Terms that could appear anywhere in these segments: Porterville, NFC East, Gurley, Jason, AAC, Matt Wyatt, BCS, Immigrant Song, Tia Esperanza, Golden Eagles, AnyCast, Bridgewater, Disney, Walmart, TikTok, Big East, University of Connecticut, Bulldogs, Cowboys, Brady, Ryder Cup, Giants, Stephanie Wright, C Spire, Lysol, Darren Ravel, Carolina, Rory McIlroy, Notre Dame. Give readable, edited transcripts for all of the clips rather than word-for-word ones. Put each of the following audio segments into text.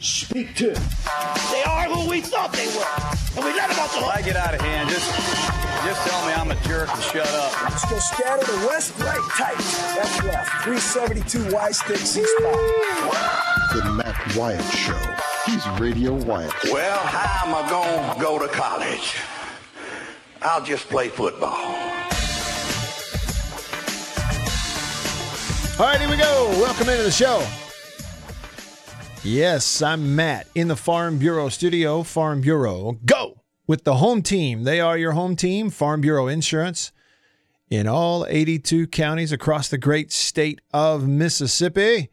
Speak to. They are who we thought they were. And we let them off the hook. I get out of hand. Just tell me I'm a jerk and shut up. Let's go scatter the west, right, tight. Left, left. 372 Y stick, C Spire. The Matt Wyatt Show. He's Radio Wyatt. Well, how am I going to go to college? I'll just play football. All right, here we go. Welcome into the show. Yes, I'm Matt in the Farm Bureau studio. Farm Bureau, go with the home team. They are your home team, Farm Bureau Insurance, in all 82 counties across the great state of Mississippi.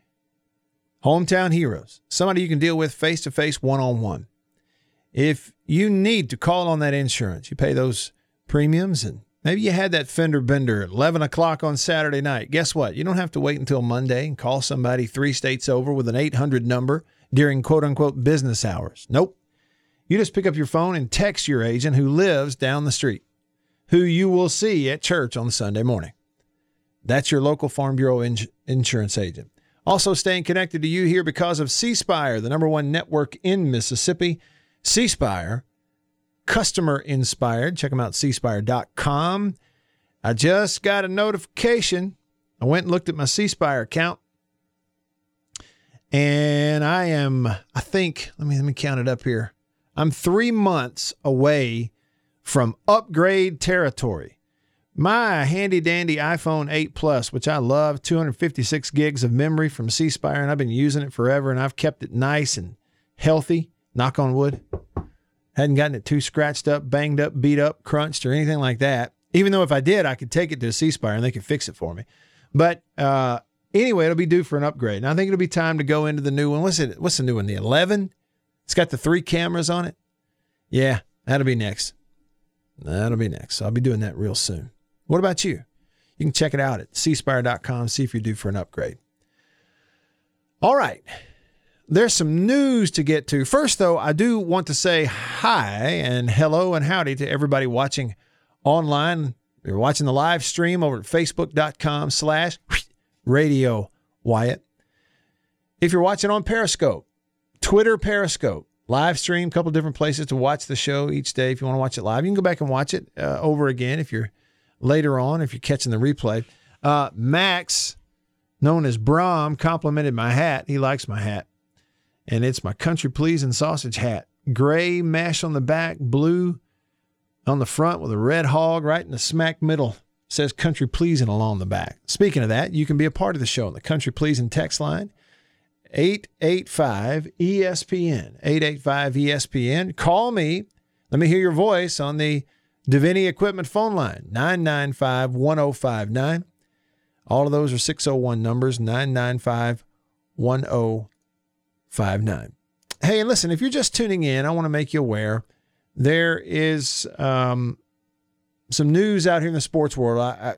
Hometown heroes, somebody you can deal with face-to-face, one-on-one. If you need to call on that insurance, you pay those premiums and maybe you had that fender bender at 11 o'clock on Saturday night. Guess what? You don't have to wait until Monday and call somebody three states over with an 800 number during quote-unquote business hours. Nope. You just pick up your phone and text your agent who lives down the street, who you will see at church on Sunday morning. That's your local Farm Bureau insurance agent. Also staying connected to you here because of C Spire, the number one network in Mississippi. C Spire. Customer inspired. Check them out, cspire.com. I just got a notification. I went and looked at my C Spire account. And I think, let me count it up here. I'm 3 months away from upgrade territory. My handy dandy iPhone 8 Plus, which I love, 256 gigs of memory from C Spire, and I've been using it forever, and I've kept it nice and healthy, knock on wood. Hadn't gotten it too scratched up, banged up, beat up, crunched, or anything like that. Even though if I did, I could take it to a C Spire and they could fix it for me. But anyway, it'll be due for an upgrade. And I think it'll be time to go into the new one. What's the new one? The 11? It's got the 3 cameras on it. Yeah, that'll be next. So I'll be doing that real soon. What about you? You can check it out at cspire.com. See if you're due for an upgrade. All right. There's some news to get to. First, though, I do want to say hi and hello and howdy to everybody watching online. You're watching the live stream over at Facebook.com/Radio Wyatt. If you're watching on Periscope, Twitter Periscope, live stream, a couple different places to watch the show each day. If you want to watch it live, you can go back and watch it over again if you're later on, if you're catching the replay. Max, known as Brom, complimented my hat. He likes my hat. And it's my country pleasing sausage hat. Gray mesh on the back, blue on the front with a red hog right in the smack middle. It says country pleasing along the back. Speaking of that, you can be a part of the show on the country pleasing text line. 885-ESPN. 885-ESPN. Call me. Let me hear your voice on the DaVinny Equipment phone line. 995-1059. All of those are 601 numbers. 995-1059. Hey, and listen, if you're just tuning in, I want to make you aware there is some news out here in the sports world. I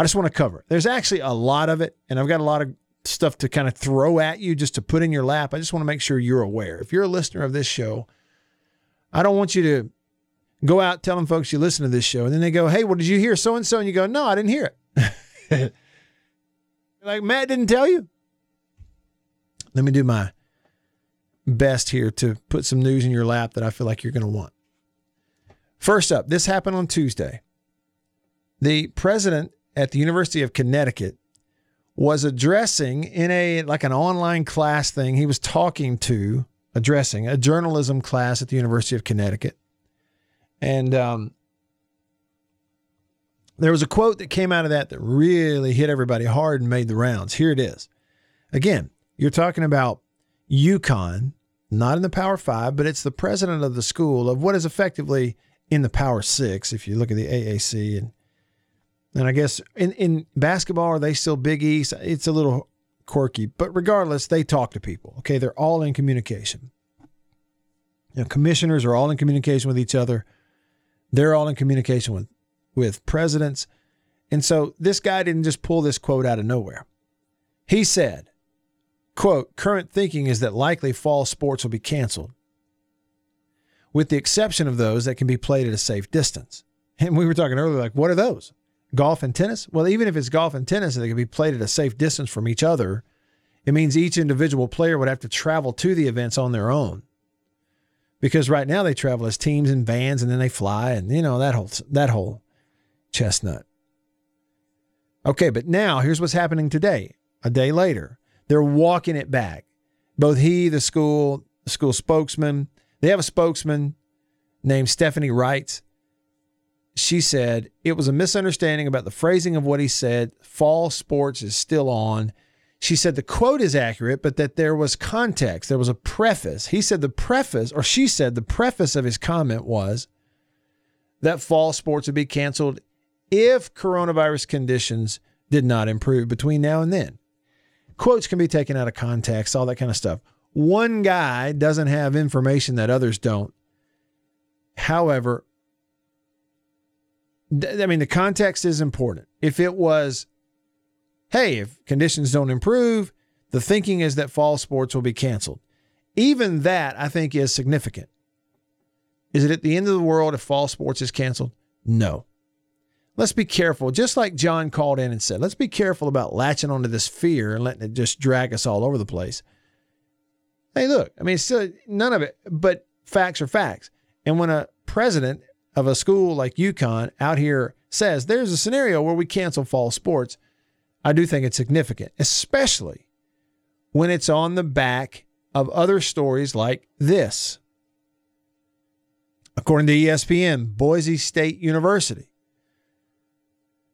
just want to cover it. There's actually a lot of it, and I've got a lot of stuff to kind of throw at you just to put in your lap. I just want to make sure you're aware. If you're a listener of this show, I don't want you to go out telling folks you listen to this show, and then they go, hey, well, did you hear so-and-so? And you go, no, I didn't hear it. Like, Matt didn't tell you? Let me do my best here to put some news in your lap that I feel like you're going to want. First up, this happened on Tuesday. The president at the University of Connecticut was addressing in an online class thing. He was addressing a journalism class at the University of Connecticut. And there was a quote that came out of that really hit everybody hard and made the rounds. Here it is. Again, you're talking about UConn, not in the Power 5, but it's the president of the school of what is effectively in the Power 6, if you look at the AAC. And I guess in basketball, are they still Big East? It's a little quirky, but regardless, they talk to people. Okay, they're all in communication. You know, commissioners are all in communication with each other. They're all in communication with presidents. And so this guy didn't just pull this quote out of nowhere. He said, quote, current thinking is that likely fall sports will be canceled, with the exception of those that can be played at a safe distance. And we were talking earlier, like, what are those? Golf and tennis? Well, even if it's golf and tennis and they can be played at a safe distance from each other, it means each individual player would have to travel to the events on their own. Because right now they travel as teams in vans and then they fly and, you know, that whole chestnut. Okay, but now here's what's happening today. A day later, they're walking it back. Both he, the school spokesman, they have a spokesman named Stephanie Wright. She said, it was a misunderstanding about the phrasing of what he said. Fall sports is still on. She said the quote is accurate, but that there was context. There was a preface. He said the preface, or she said the preface of his comment was that fall sports would be canceled if coronavirus conditions did not improve between now and then. Quotes can be taken out of context, all that kind of stuff. One guy doesn't have information that others don't. However, the context is important. If it was, hey, if conditions don't improve, the thinking is that fall sports will be canceled. Even that, I think, is significant. Is it at the end of the world if fall sports is canceled? No. Let's be careful. Just like John called in and said, let's be careful about latching onto this fear and letting it just drag us all over the place. Hey, look, still none of it, but facts are facts. And when a president of a school like UConn out here says there's a scenario where we cancel fall sports, I do think it's significant, especially when it's on the back of other stories like this. According to ESPN, Boise State University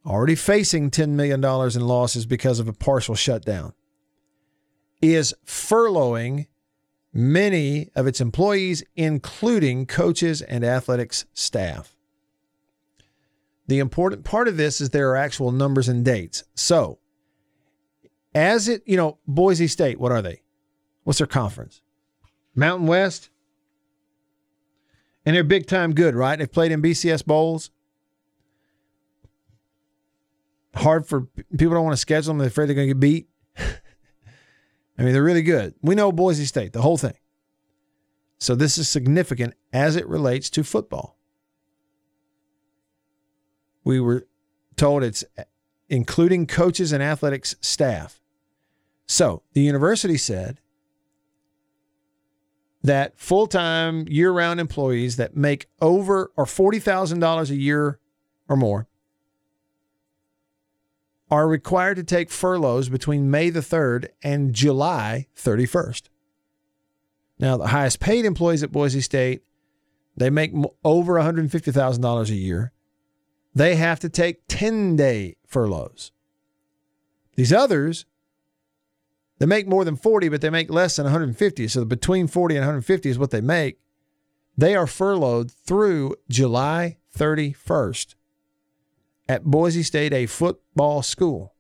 already facing $10 million in losses because of a partial shutdown, is furloughing many of its employees, including coaches and athletics staff. The important part of this is there are actual numbers and dates. So, Boise State, what are they? What's their conference? Mountain West? And they're big time good, right? They've played in BCS bowls. Hard for people don't want to schedule them. They're afraid they're going to get beat. They're really good. We know Boise State, the whole thing. So this is significant as it relates to football. We were told it's including coaches and athletics staff. So the university said that full-time year-round employees that make over or $40,000 a year or more are required to take furloughs between May the 3rd and July 31st. Now, the highest paid employees at Boise State, they make over $150,000 a year. They have to take 10-day furloughs. These others, they make more than 40, but they make less than 150. So between 40 and 150 is what they make. They are furloughed through July 31st. At Boise State, a football school.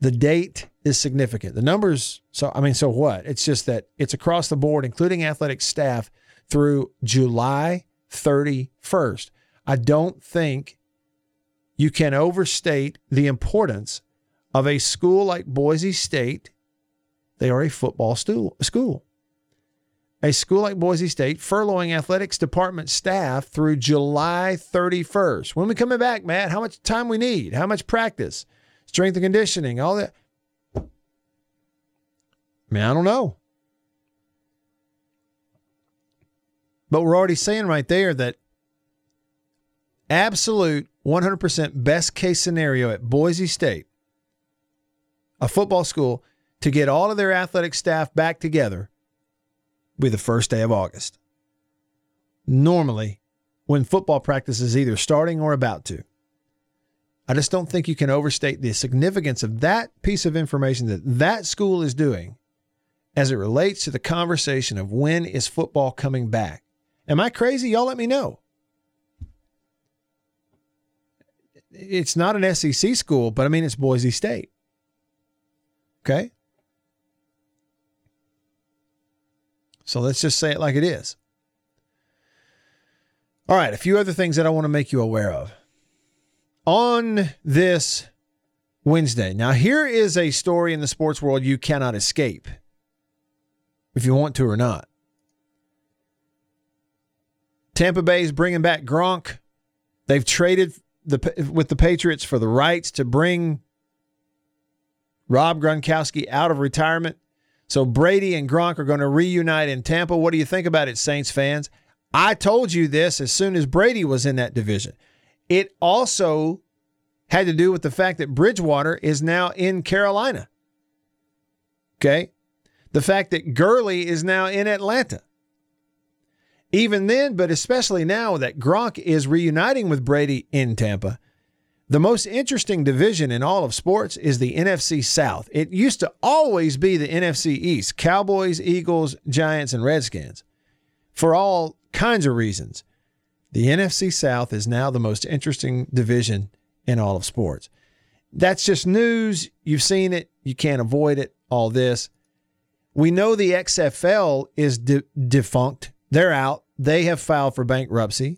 The date is significant. The numbers, so what? It's just that it's across the board, including athletic staff, through July 31st. I don't think you can overstate the importance of a school like Boise State. They are a football school. A school like Boise State furloughing athletics department staff through July 31st. When are we coming back, Matt? How much time we need? How much practice? Strength and conditioning, all that. I don't know. But we're already saying right there that absolute 100% best case scenario at Boise State, a football school, to get all of their athletic staff back together be the first day of August. Normally, when football practice is either starting or about to. I just don't think you can overstate the significance of that piece of information that school is doing as it relates to the conversation of when is football coming back. Am I crazy? Y'all let me know. It's not an SEC school, but it's Boise State. Okay? So let's just say it like it is. All right, a few other things that I want to make you aware of. On this Wednesday, now here is a story in the sports world you cannot escape, if you want to or not. Tampa Bay is bringing back Gronk. They've traded with the Patriots for the rights to bring Rob Gronkowski out of retirement. So Brady and Gronk are going to reunite in Tampa. What do you think about it, Saints fans? I told you this as soon as Brady was in that division. It also had to do with the fact that Bridgewater is now in Carolina. Okay? The fact that Gurley is now in Atlanta. Even then, but especially now that Gronk is reuniting with Brady in Tampa, the most interesting division in all of sports is the NFC South. It used to always be the NFC East, Cowboys, Eagles, Giants, and Redskins, for all kinds of reasons. The NFC South is now the most interesting division in all of sports. That's just news. You've seen it. You can't avoid it, all this. We know the XFL is defunct. They're out. They have filed for bankruptcy.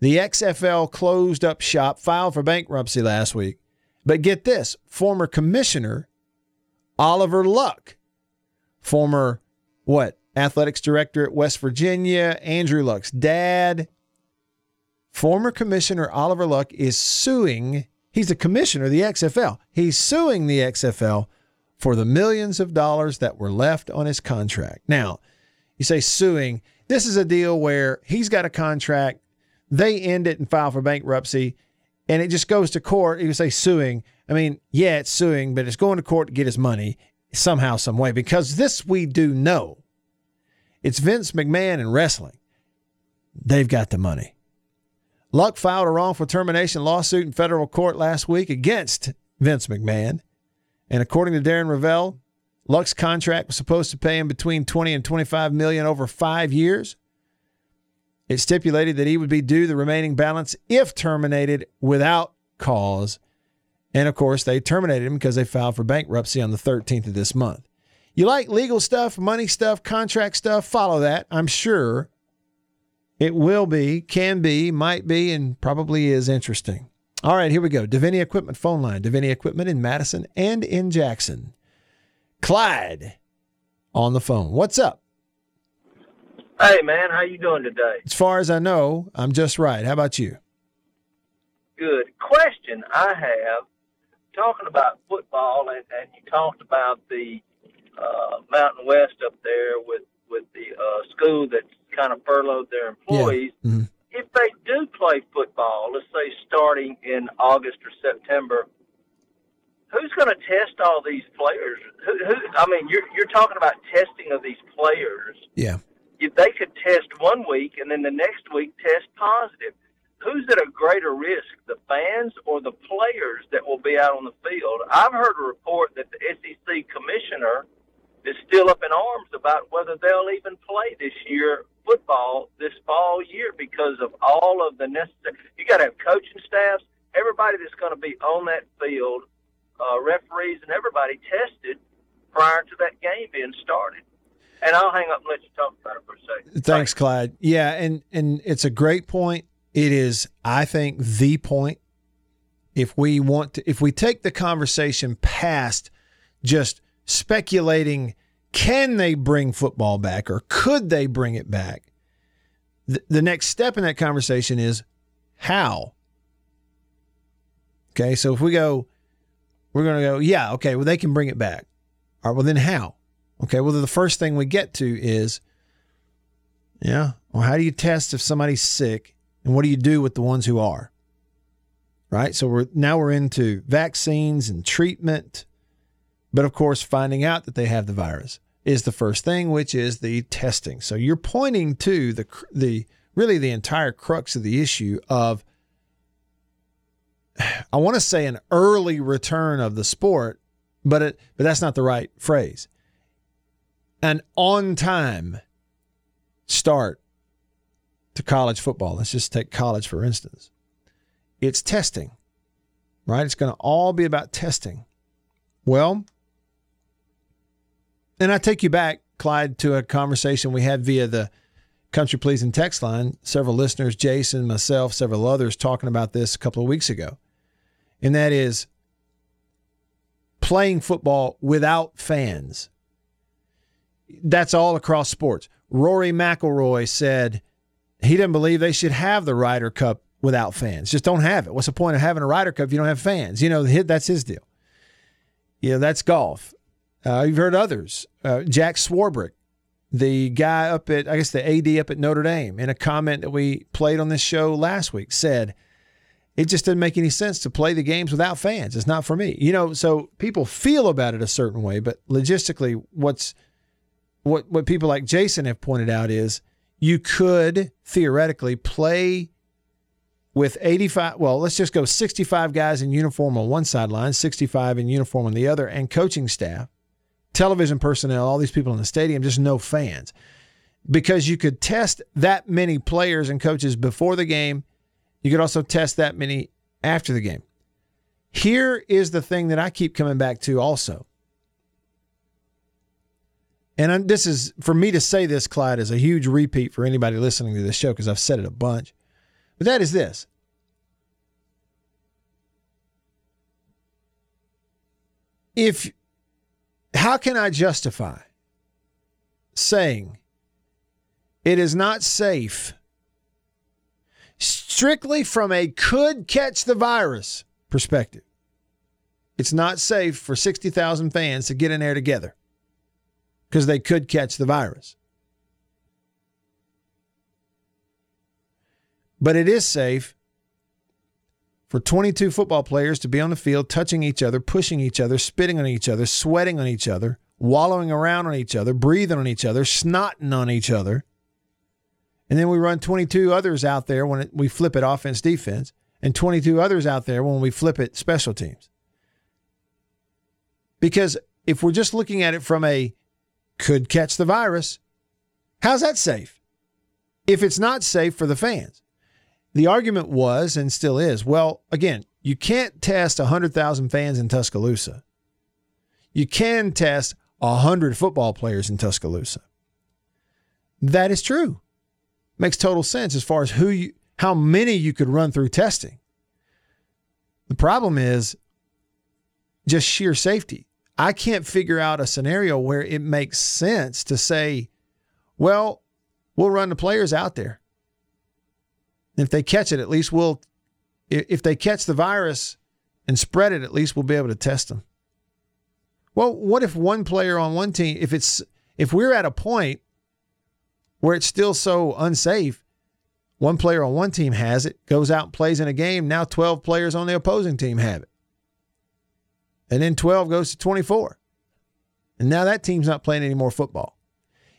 The XFL closed up shop, filed for bankruptcy last week. But get this, former commissioner Oliver Luck, former athletics director at West Virginia, Andrew Luck's dad. Former commissioner Oliver Luck is suing. He's the commissioner of the XFL. He's suing the XFL for the millions of dollars that were left on his contract. Now, you say suing. This is a deal where he's got a contract, they end it and file for bankruptcy, and it just goes to court. You say suing. I mean, yeah, it's suing, but it's going to court to get his money somehow, some way, because this we do know. It's Vince McMahon and wrestling. They've got the money. Luck filed a wrongful termination lawsuit in federal court last week against Vince McMahon, and according to Darren Ravel, Luck's contract was supposed to pay him between $20 and $25 million over 5 years. It stipulated that he would be due the remaining balance if terminated without cause. And, of course, they terminated him because they filed for bankruptcy on the 13th of this month. You like legal stuff, money stuff, contract stuff, follow that. I'm sure it will be, can be, might be, and probably is interesting. All right, here we go. DaVinny Equipment phone line. DaVinny Equipment in Madison and in Jackson. Clyde on the phone. What's up? Hey, man. How you doing today? As far as I know, I'm just right. How about you? Good. Question I have, talking about football, and you talked about the Mountain West up there with the school that kind of furloughed their employees. Yeah. Mm-hmm. If they do play football, let's say starting in August or September, who's going to test all these players? You're talking about testing of these players. Yeah. If they could test 1 week and then the next week test positive, who's at a greater risk, the fans or the players that will be out on the field? I've heard a report that the SEC commissioner is still up in arms about whether they'll even play this year football this fall year because of all of the necessary. You got to have coaching staffs, everybody that's going to be on that field, referees and everybody tested prior to that game being started. And I'll hang up and let you talk about it for a second. Thanks, Clyde. Yeah, and it's a great point. It is, I think, the point. If we take the conversation past just speculating, can they bring football back or could they bring it back? The next step in that conversation is how. Okay, so if we go, we're going to go, yeah, okay, well, they can bring it back. All right, well, then how? Okay, well, the first thing we get to is, yeah, well, how do you test if somebody's sick, and what do you do with the ones who are? Right? So we're into vaccines and treatment, but, of course, finding out that they have the virus is the first thing, which is the testing. So you're pointing to the really the entire crux of the issue of, I want to say an early return of the sport, but that's not the right phrase. An on-time start to college football. Let's just take college, for instance. It's testing, right? It's going to all be about testing. Well, and I take you back, Clyde, to a conversation we had via the Country Pleasing text line, several listeners, Jason, myself, several others, talking about this a couple of weeks ago. And that is playing football without fans. That's all across sports. Rory McIlroy said he didn't believe they should have the Ryder Cup without fans. Just don't have it. What's the point of having a Ryder Cup if you don't have fans? You know, that's his deal. You know, that's golf. You've heard others. Jack Swarbrick, the guy up at, I guess the AD up at Notre Dame, in a comment that we played on this show last week, said, it just doesn't make any sense to play the games without fans. It's not for me. You know, so people feel about it a certain way, but logistically, what people like Jason have pointed out is you could theoretically play with 85, well, let's just go 65 guys in uniform on one sideline, 65 in uniform on the other, and coaching staff, television personnel, all these people in the stadium, just no fans. Because you could test that many players and coaches before the game. You could also test that many after the game. Here is the thing that I keep coming back to also. And this is, for me to say this, Clyde, is a huge repeat for anybody listening to this show because I've said it a bunch. But that is this. How can I justify saying it is not safe, strictly from a could catch the virus perspective, it's not safe for 60,000 fans to get in there together because they could catch the virus? But it is safe for 22 football players to be on the field, touching each other, pushing each other, spitting on each other, sweating on each other, wallowing around on each other, breathing on each other, snotting on each other. And then we run 22 others out there when we flip it offense, defense, and 22 others out there when we flip it special teams. Because if we're just looking at it from a could catch the virus, how's that safe if it's not safe for the fans? The argument was, and still is, well, again, you can't test 100,000 fans in Tuscaloosa. You can test 100 football players in Tuscaloosa. That is true. Makes total sense as far as how many you could run through testing. The problem is just sheer safety. I can't figure out a scenario where it makes sense to say, well, we'll run the players out there. If they catch it, at least if they catch the virus and spread it, at least we'll be able to test them. Well, what if one player on one team, if we're at a point where it's still so unsafe, one player on one team has it, goes out and plays in a game, now 12 players on the opposing team have it. And then 12 goes to 24. And now that team's not playing any more football.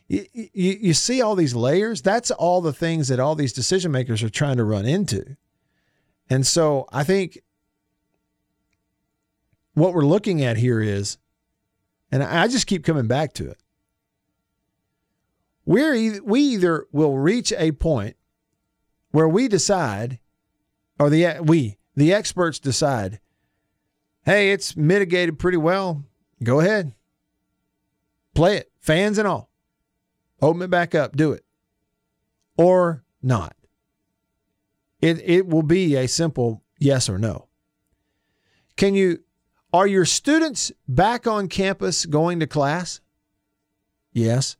You see all these layers? That's all the things that all these decision makers are trying to run into. And so I think what we're looking at here is, and I just keep coming back to it, we either will reach a point where we decide, or the experts decide, hey, it's mitigated pretty well. Go ahead. Play it. Fans and all. Open it back up. Do it. Or not. It will be a simple yes or no. Are your students back on campus going to class? Yes.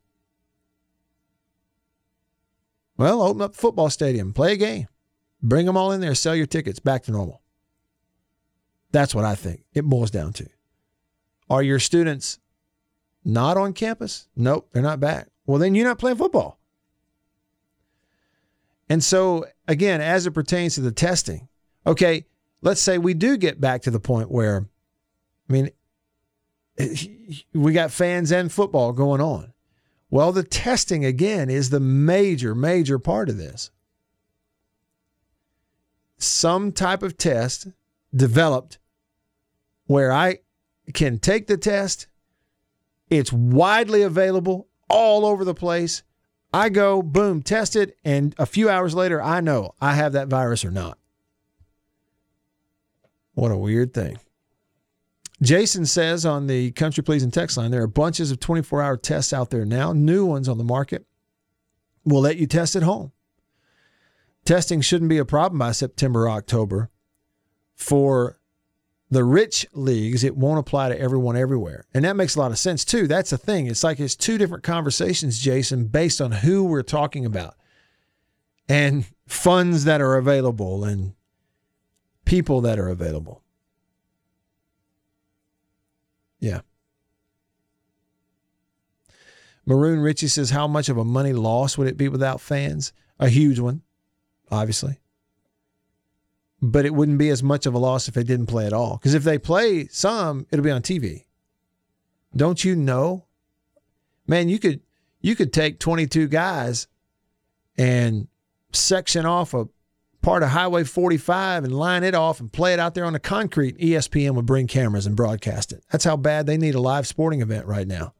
Well, open up the football stadium, play a game, bring them all in there, sell your tickets, back to normal. That's what I think it boils down to. Are your students not on campus? Nope, they're not back. Well, then you're not playing football. And so, again, as it pertains to the testing, okay, let's say we do get back to the point where, I mean, we got fans and football going on. Well, the testing, again, is the major, major part of this. Some type of test developed where I can take the test. It's widely available all over the place. I go, boom, test it, and a few hours later, I know I have that virus or not. What a weird thing. Jason says on the Country Pleasing text line, there are bunches of 24-hour tests out there now, new ones on the market. We'll let you test at home. Testing shouldn't be a problem by September or October. For the rich leagues, it won't apply to everyone everywhere. And that makes a lot of sense, too. That's the thing. It's like it's two different conversations, Jason, based on who we're talking about and funds that are available and people that are available. Yeah. Maroon Richie says, how much of a money loss would it be without fans? A huge one, obviously. But it wouldn't be as much of a loss if they didn't play at all. Because if they play some, it'll be on TV. Don't you know? Man, you could take 22 guys and section off a part of Highway 45 and line it off and play it out there on the concrete. ESPN would bring cameras and broadcast it. That's how bad they need a live sporting event right now.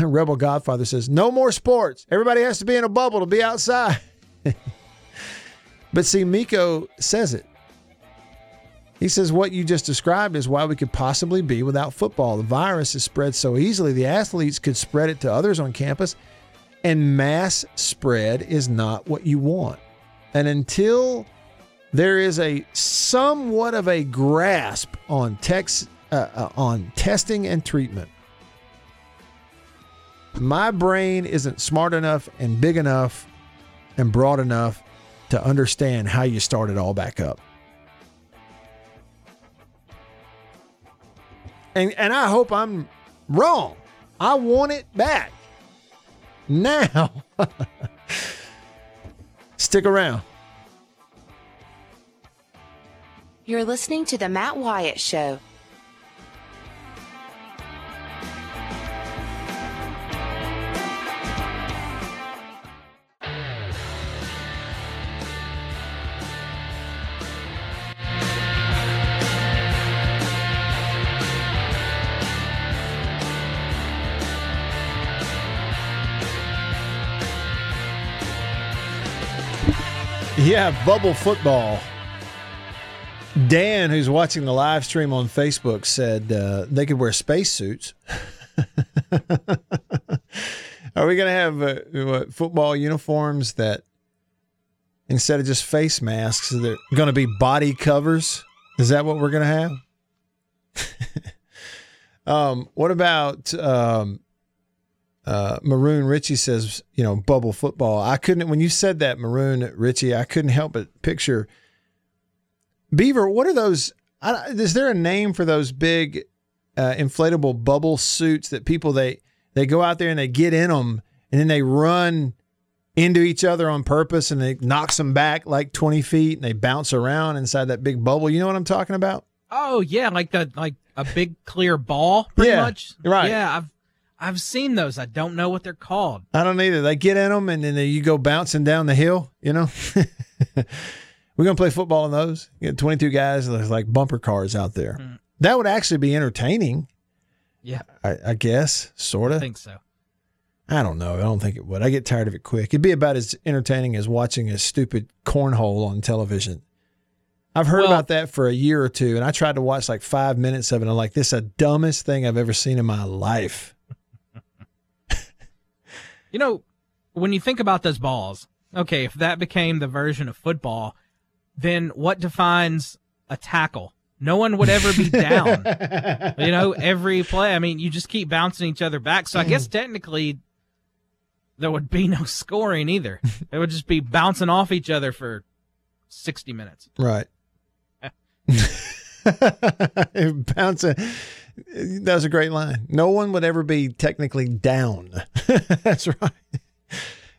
Rebel Godfather says, no more sports. Everybody has to be in a bubble to be outside. But see, Miko says it. He says, what you just described is why we could possibly be without football. The virus is spread so easily. The athletes could spread it to others on campus. And mass spread is not what you want. And until there is a somewhat of a grasp on testing and treatment, my brain isn't smart enough and big enough and broad enough to understand how you start it all back up. And I hope I'm wrong. I want it back. Now, stick around. You're listening to The Matt Wyatt Show. Yeah, bubble football. Dan, who's watching the live stream on Facebook, said they could wear spacesuits. Are we going to have football uniforms that, instead of just face masks, they're going to be body covers? Is that what we're going to have? What about... Maroon Richie says, you know, bubble football. When you said that, Maroon Richie, I couldn't help but picture Beaver. What are those? Is there a name for those big inflatable bubble suits that people, they go out there and they get in them and then they run into each other on purpose and they knocks them back like 20 feet and they bounce around inside that big bubble. You know what I'm talking about? Oh yeah. Like a big clear ball pretty much. Right. Yeah. I've seen those. I don't know what they're called. I don't either. They get in them, and then you go bouncing down the hill, you know? We're going to play football in those. You get 22 guys, like bumper cars out there. Mm. That would actually be entertaining. Yeah. I guess, sort of. I think so. I don't know. I don't think it would. I get tired of it quick. It'd be about as entertaining as watching a stupid cornhole on television. I've heard about that for a year or two, and I tried to watch like 5 minutes of it. And I'm like, this is the dumbest thing I've ever seen in my life. You know, when you think about those balls, okay, if that became the version of football, then what defines a tackle? No one would ever be down. You know, every play. I mean, you just keep bouncing each other back. So I guess technically there would be no scoring either. It would just be bouncing off each other for 60 minutes. Right. Bouncing. That was a great line. No one would ever be technically down. That's right.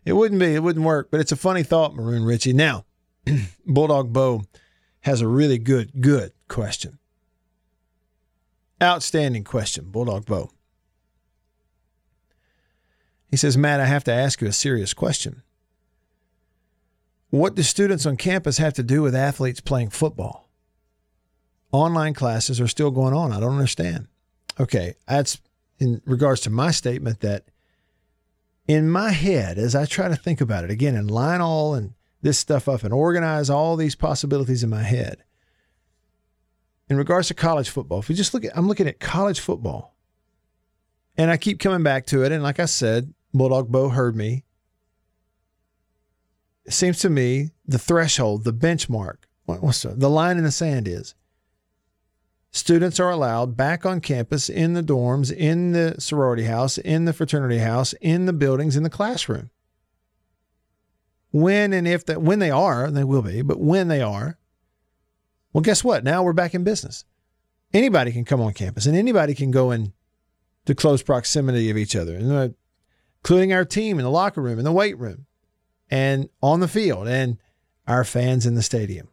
It wouldn't be. It wouldn't work. But it's a funny thought, Maroon Richie. Now, Bulldog Bo has a really good question. Outstanding question, Bulldog Bo. He says, Matt, I have to ask you a serious question. What do students on campus have to do with athletes playing football? Online classes are still going on. I don't understand. Okay, that's in regards to my statement that in my head, as I try to think about it, again, and line all and this stuff up and organize all these possibilities in my head, in regards to college football, if we just look at, I'm looking at college football, and I keep coming back to it. And like I said, Bulldog Bo heard me. It seems to me the threshold, the benchmark, the line in the sand is students are allowed back on campus, in the dorms, in the sorority house, in the fraternity house, in the buildings, in the classroom. When and if that, when they are, they will be, but when they are, well, guess what? Now we're back in business. Anybody can come on campus and anybody can go in to close proximity of each other, including our team in the locker room, in the weight room, and on the field, and our fans in the stadium.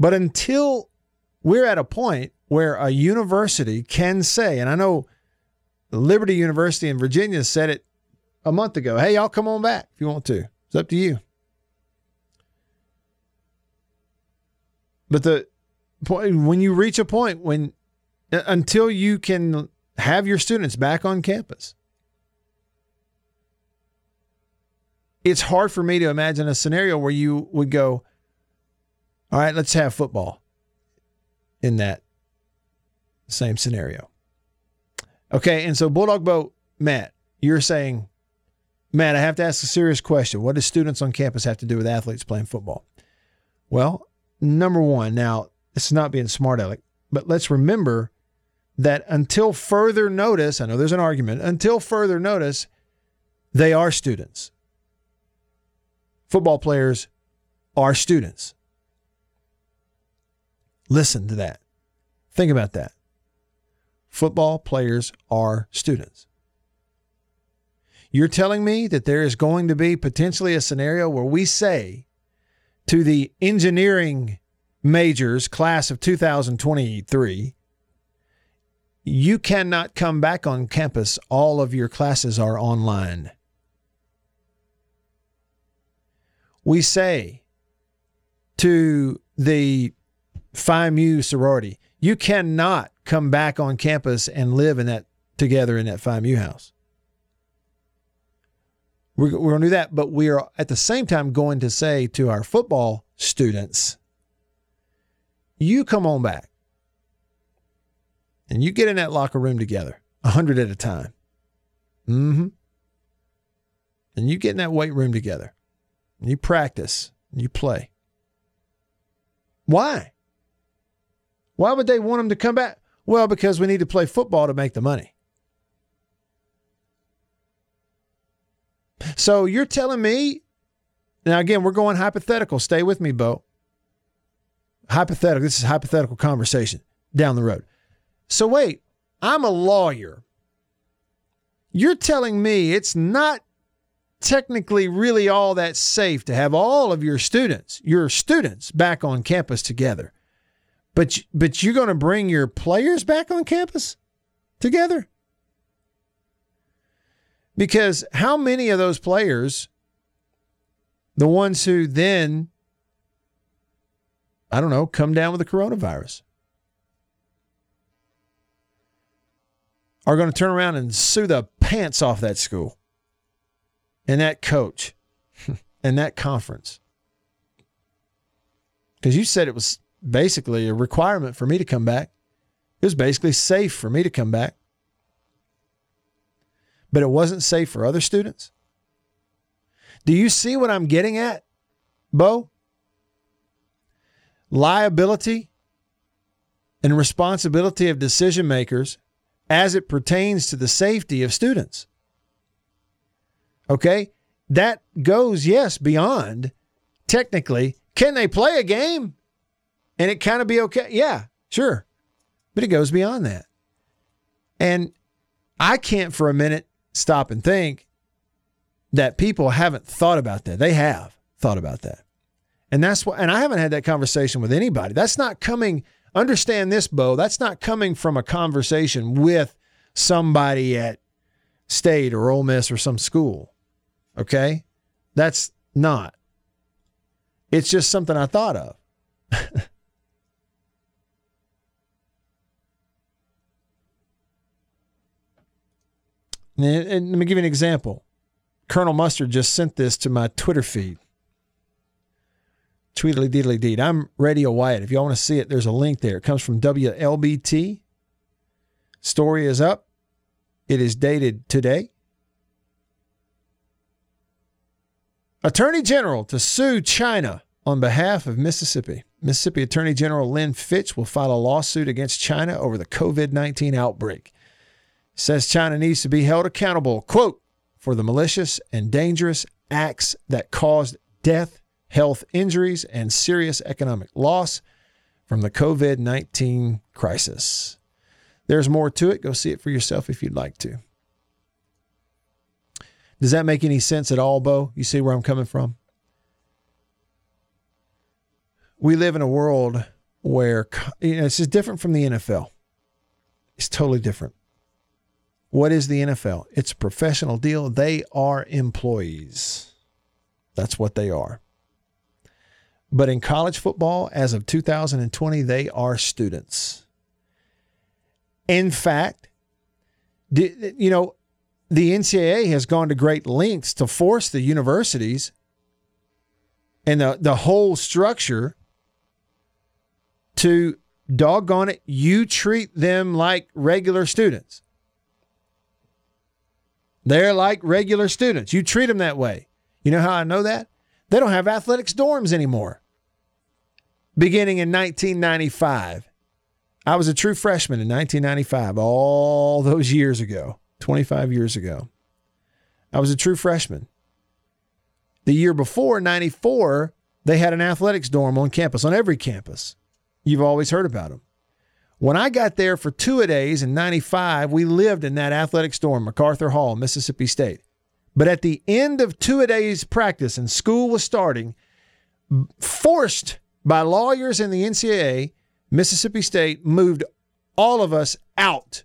But until we're at a point where a university can say, and I know Liberty University in Virginia said it a month ago, hey, y'all come on back if you want to. It's up to you. But the point, when you reach a point when, until you can have your students back on campus, it's hard for me to imagine a scenario where you would go, all right, let's have football in that same scenario. Okay, and so Bulldog Bo, Matt, you're saying, Matt, I have to ask a serious question. What do students on campus have to do with athletes playing football? Well, number one, now, this is not being smart aleck, but let's remember that until further notice, I know there's an argument, until further notice, they are students. Football players are students. Listen to that. Think about that. Football players are students. You're telling me that there is going to be potentially a scenario where we say to the engineering majors, class of 2023, you cannot come back on campus. All of your classes are online. We say to the Phi Mu sorority, you cannot come back on campus and live in that together in that Phi Mu house. We're going to do that, but we are at the same time going to say to our football students, you come on back and you get in that locker room together, 100 at a time. Mm-hmm. And you get in that weight room together. And you practice. And you play. Why? Why would they want them to come back? Well, because we need to play football to make the money. So you're telling me, now again, we're going hypothetical. Stay with me, Bo. Hypothetical. This is a hypothetical conversation down the road. So wait, I'm a lawyer. You're telling me it's not technically really all that safe to have all of your students back on campus together. But you're going to bring your players back on campus together? Because how many of those players, the ones who then, I don't know, come down with the coronavirus, are going to turn around and sue the pants off that school and that coach and that conference? Because you said it was basically a requirement for me to come back. It was basically safe for me to come back. But it wasn't safe for other students. Do you see what I'm getting at, Bo? Liability and responsibility of decision makers as it pertains to the safety of students. Okay? That goes, yes, beyond technically, can they play a game? And it kind of be okay. Yeah, sure. But it goes beyond that. And I can't for a minute stop and think that people haven't thought about that. They have thought about that. And that's what, and I haven't had that conversation with anybody. That's not coming, understand this, Bo, that's not coming from a conversation with somebody at State or Ole Miss or some school. Okay? That's not. It's just something I thought of. And let me give you an example. Colonel Mustard just sent this to my Twitter feed. Tweedly deedly deed. I'm Radio Wyatt. If y'all want to see it, there's a link there. It comes from WLBT. Story is up. It is dated today. Attorney General to sue China on behalf of Mississippi. Mississippi Attorney General Lynn Fitch will file a lawsuit against China over the COVID-19 outbreak. Says China needs to be held accountable, quote, for the malicious and dangerous acts that caused death, health injuries, and serious economic loss from the COVID-19 crisis. There's more to it. Go see it for yourself if you'd like to. Does that make any sense at all, Bo? You see where I'm coming from? We live in a world where, you know, it's just different from the NFL. It's totally different. What is the NFL? It's a professional deal. They are employees. That's what they are. But in college football, as of 2020, they are students. In fact, you know, the NCAA has gone to great lengths to force the universities and the whole structure to, doggone it, you treat them like regular students. They're like regular students. You treat them that way. You know how I know that? They don't have athletics dorms anymore. Beginning in 1995. I was a true freshman in 1995, all those years ago, 25 years ago. I was a true freshman. The year before, 94, they had an athletics dorm on campus, on every campus. You've always heard about them. When I got there for two-a-days in 95, we lived in that athletics dorm, MacArthur Hall, Mississippi State. But at the end of two-a-days practice and school was starting, forced by lawyers in the NCAA, Mississippi State moved all of us out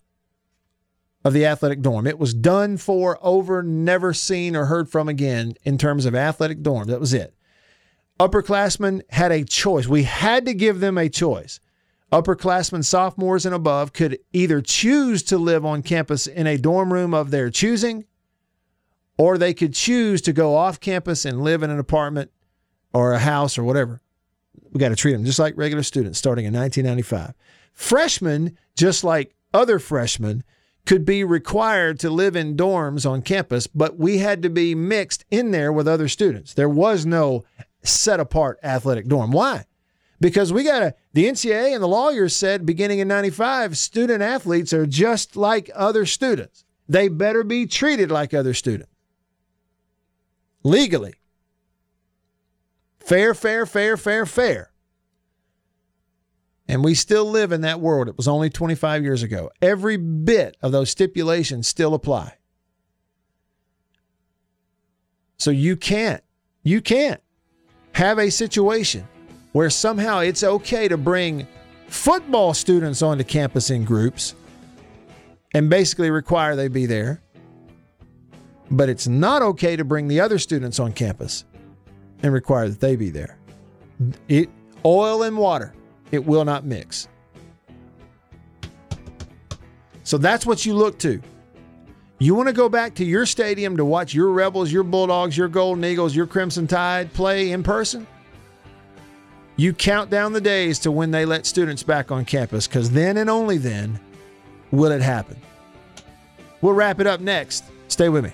of the athletic dorm. It was done for, over, never seen or heard from again in terms of athletic dorm. That was it. Upperclassmen had a choice. We had to give them a choice. Upperclassmen, sophomores and above, could either choose to live on campus in a dorm room of their choosing, or they could choose to go off campus and live in an apartment or a house or whatever. We got to treat them just like regular students starting in 1995. Freshmen, just like other freshmen, could be required to live in dorms on campus, but we had to be mixed in there with other students. There was no set-apart athletic dorm. Why? Because we got to, the NCAA and the lawyers said beginning in 95, student athletes are just like other students. They better be treated like other students. Legally. Fair. And we still live in that world. It was only 25 years ago. Every bit of those stipulations still apply. So you can't have a situation where somehow it's okay to bring football students onto campus in groups and basically require they be there. But it's not okay to bring the other students on campus and require that they be there. It, oil and water, it will not mix. So that's what you look to. You want to go back to your stadium to watch your Rebels, your Bulldogs, your Golden Eagles, your Crimson Tide play in person? You count down the days to when they let students back on campus, because then and only then will it happen. We'll wrap it up next. Stay with me.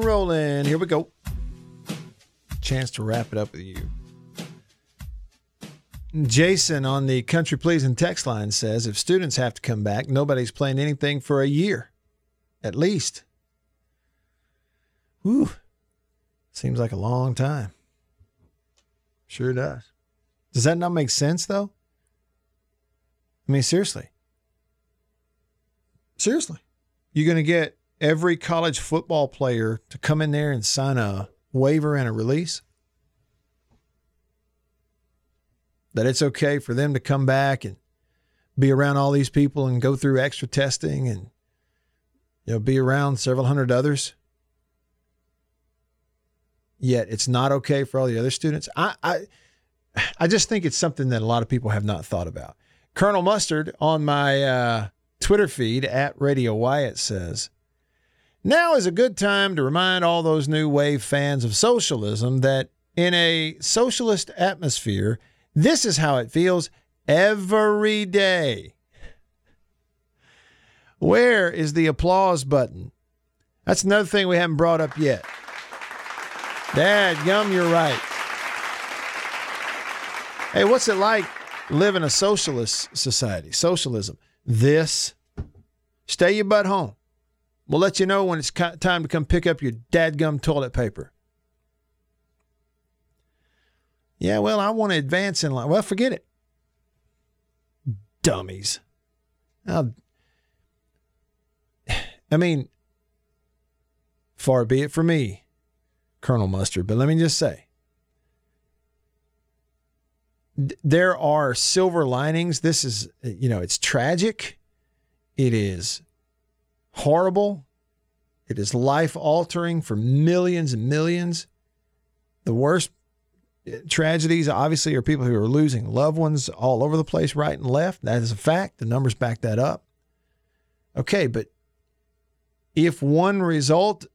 Rolling. Here we go. Chance to wrap it up with you. Jason on the Country Pleasing text line says, if students have to come back, nobody's playing anything for a year, at least. Whew. Seems like a long time. Sure does. Does that not make sense, though? I mean, seriously. Seriously. You're going to get every college football player to come in there and sign a waiver and a release? that it's okay for them to come back and be around all these people and go through extra testing and, you know, be around several hundred others. Yet it's not okay for all the other students. I just think it's something that a lot of people have not thought about. Colonel Mustard on my Twitter feed at Radio Wyatt says, now is a good time to remind all those new wave fans of socialism that in a socialist atmosphere, this is how it feels every day. Where is the applause button? That's another thing we haven't brought up yet. Dadgum, you're right. Hey, what's it like living a socialist society? Socialism. This. Stay your butt home. We'll let you know when it's time to come pick up your dadgum toilet paper. Yeah, well, I want to advance in life. Well, forget it. Dummies. I mean, far be it from me, Colonel Mustard, but let me just say, there are silver linings. This is, you know, it's tragic. It is horrible. It is life-altering for millions and millions. The worst tragedies, obviously, are people who are losing loved ones all over the place, right and left. That is a fact. The numbers back that up. Okay, but if one result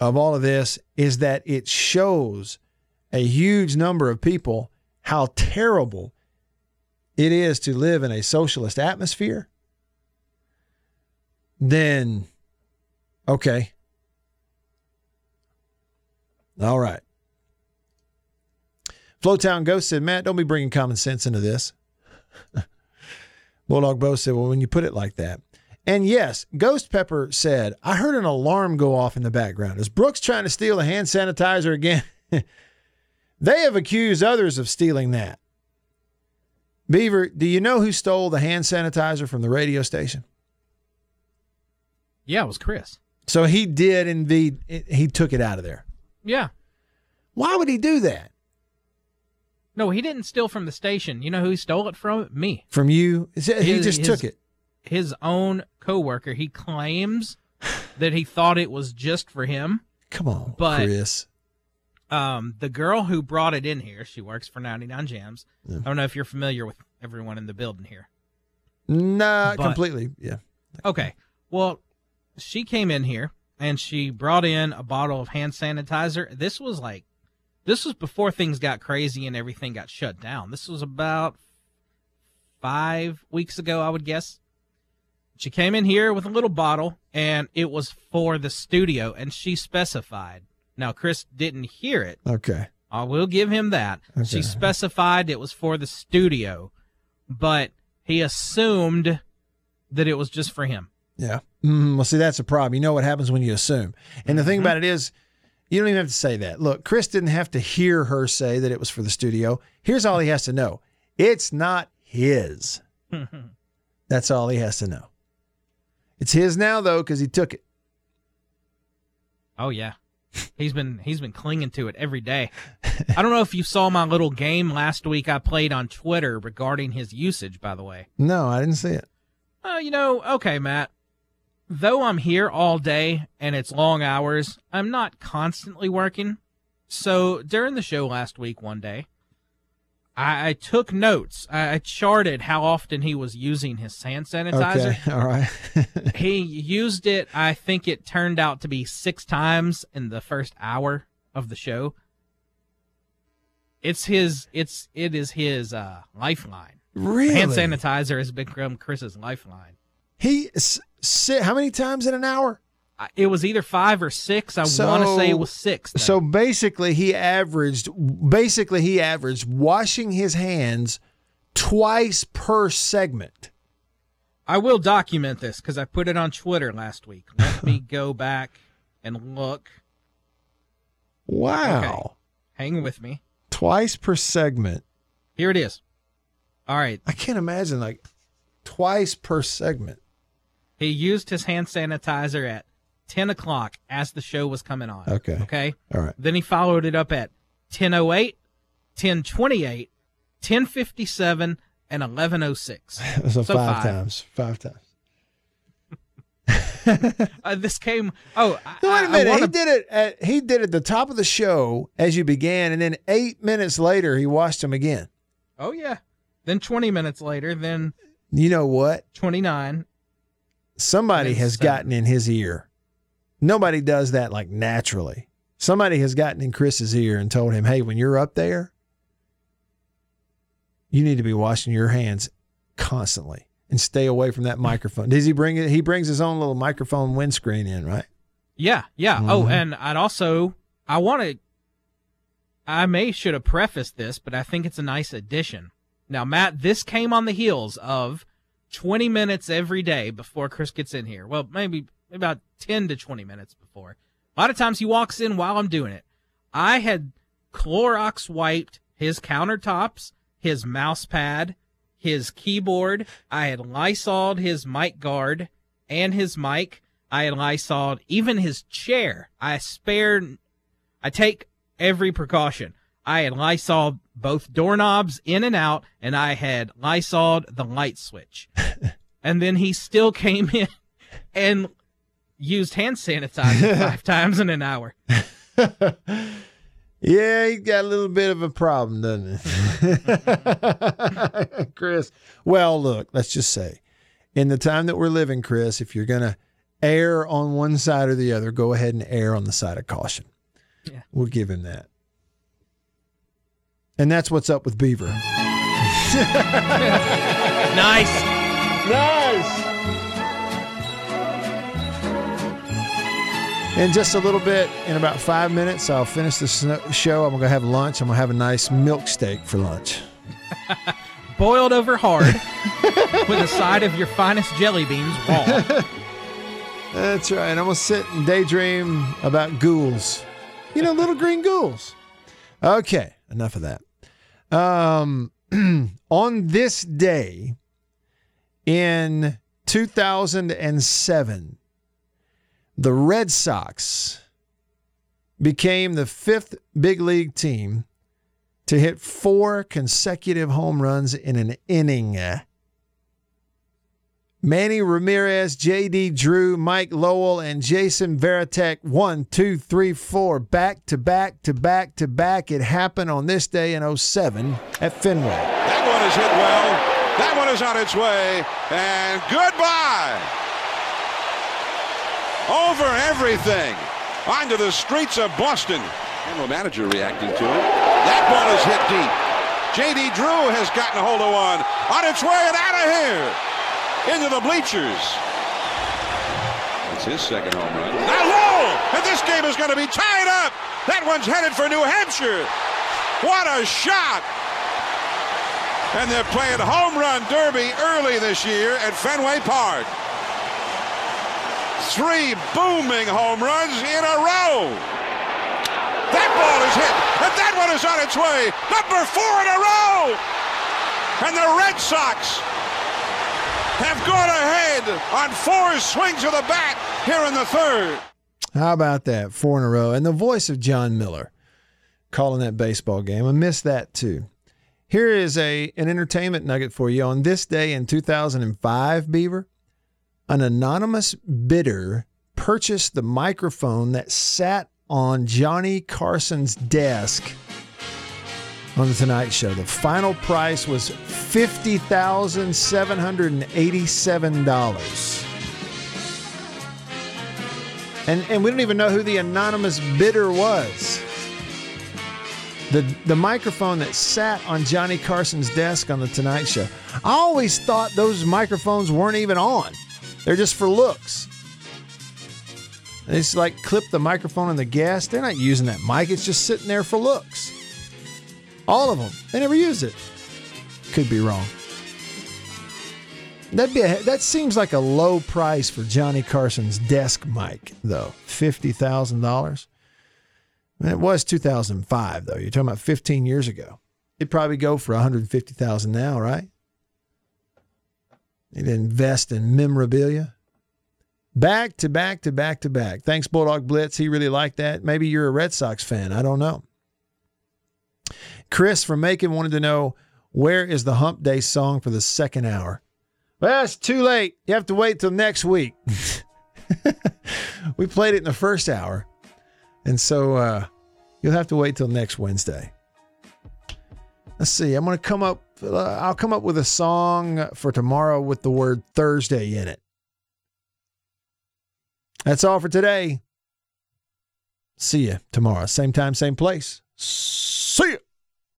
of all of this is that it shows a huge number of people how terrible it is to live in a socialist atmosphere, then, okay. All right. Flowtown Ghost said, Matt, don't be bringing common sense into this. Bulldog Bo said, well, when you put it like that. And yes, Ghost Pepper said, I heard an alarm go off in the background. Is Brooks trying to steal the hand sanitizer again? They have accused others of stealing that. Beaver, do you know who stole the hand sanitizer from the radio station? Yeah, it was Chris. So he did indeed. He took it out of there. Yeah. Why would he do that? No, he didn't steal from the station. You know who stole it from? Me. From you? He just took it. His own coworker. He claims that he thought it was just for him. Come on, but Chris. The girl who brought it in here, she works for 99 Jams. Yeah. I don't know if you're familiar with everyone in the building here. Nah, but completely. Yeah. Okay. Well, she came in here and she brought in a bottle of hand sanitizer. This was before things got crazy and everything got shut down. This was about 5 weeks ago, I would guess. She came in here with a little bottle, and it was for the studio, and she specified. Now, Chris didn't hear it. Okay. I will give him that. Okay. She specified it was for the studio, but he assumed that it was just for him. Yeah. Well, see, that's a problem. You know what happens when you assume. And the thing about it is, you don't even have to say that. Look, Chris didn't have to hear her say that it was for the studio. Here's all he has to know. It's not his. That's all he has to know. It's his now, though, because he took it. Oh, yeah. He's been clinging to it every day. I don't know if you saw my little game last week I played on Twitter regarding his usage, by the way. No, I didn't see it. Oh, you know, okay, Matt. Though I'm here all day and it's long hours, I'm not constantly working. So during the show last week one day, I took notes. I charted how often he was using his hand sanitizer. Okay, all right. He used it, I think it turned out to be 6 times in the first hour of the show. It is his lifeline. Really? Hand sanitizer has become Chris's lifeline. How many times in an hour? It was either 5 or 6. I want to say it was 6. Though. So basically, he averaged washing his hands twice per segment. I will document this because I put it on Twitter last week. Let me go back and look. Wow! Okay. Hang with me. Twice per segment. Here it is. All right. I can't imagine like twice per segment. He used his hand sanitizer at 10 o'clock as the show was coming on. Okay. Okay? All right. Then he followed it up at 10:08, 10:28, 10:57 and 11:06. So five times. This came. Oh, no, wait a minute. He did it. He did it at the top of the show as you began, and then 8 minutes later, he watched him again. Oh yeah. Then 20 minutes later. Then you know what? 29. Somebody has gotten in his ear. Nobody does that like naturally. Somebody has gotten in Chris's ear and told him, "Hey, when you're up there, you need to be washing your hands constantly." And stay away from that microphone. Does he bring it? He brings his own little microphone windscreen in, right? Yeah, yeah. Mm-hmm. Oh, and I'd also, I should have prefaced this, but I think it's a nice addition. Now, Matt, this came on the heels of 20 minutes every day before Chris gets in here. Well, maybe about 10 to 20 minutes before. A lot of times he walks in while I'm doing it. I had Clorox wiped his countertops, his mouse pad, his keyboard. I had Lysol'd his mic guard and his mic. I had Lysol'd even his chair. I take every precaution. I had Lysol'd both doorknobs in and out, and I had Lysol'd the light switch. And then he still came in and used hand sanitizer 5 times in an hour. Yeah, he's got a little bit of a problem, doesn't he? Chris, well, look, let's just say, in the time that we're living, Chris, if you're going to err on one side or the other, go ahead and err on the side of caution. Yeah. We'll give him that. And that's what's up with Beaver. Nice. Nice. In just a little bit, in about 5 minutes, I'll finish this show. I'm going to have lunch. I'm going to have a nice milkshake for lunch. Boiled over hard with a side of your finest jelly beans raw. That's right. I'm going to sit and daydream about ghouls. You know, little green ghouls. Okay, enough of that. On this day in 2007, the Red Sox became the 5th big league team to hit 4 consecutive home runs in an inning. Manny Ramirez, J.D. Drew, Mike Lowell, and Jason Varitek, 1, 2, 3, 4, back to back to back to back. It happened on this day in 2007 at Fenway. That one is hit well. That one is on its way. And goodbye. Over everything. Onto the streets of Boston. General manager reacting to it. That ball is hit deep. J.D. Drew has gotten a hold of one. On its way and out of here. Into the bleachers. That's his second home run. Now Lowell! And this game is going to be tied up. That one's headed for New Hampshire. What a shot. And they're playing home run derby early this year at Fenway Park. 3 booming home runs in a row. That ball is hit, and that one is on its way. Number 4 in a row. And the Red Sox have gone ahead on 4 swings of the bat here in the third. How about that? 4 in a row. And the voice of John Miller calling that baseball game. I missed that too. Here is an entertainment nugget for you. On this day in 2005, Beaver, an anonymous bidder purchased the microphone that sat on Johnny Carson's desk on The Tonight Show. The final price was $50,787. And we don't even know who the anonymous bidder was. The microphone that sat on Johnny Carson's desk on The Tonight Show. I always thought those microphones weren't even on. They're just for looks. They just like clip the microphone in the gas. They're not using that mic. It's just sitting there for looks. All of them. They never use it. Could be wrong. That seems like a low price for Johnny Carson's desk mic, though. $50,000. It was 2005, though. You're talking about 15 years ago. It'd probably go for $150,000 now, right? They'd invest in memorabilia. Back to back to back to back. Thanks, Bulldog Blitz. He really liked that. Maybe you're a Red Sox fan. I don't know. Chris from Macon wanted to know, Where is the hump day song for the second hour? Well, it's too late. You have to wait till next week. We played it in the first hour. And so you'll have to wait till next Wednesday. Let's see. I'm going to come up. I'll come up with a song for tomorrow with the word Thursday in it. That's all for today. See you tomorrow. Same time, same place. See ya.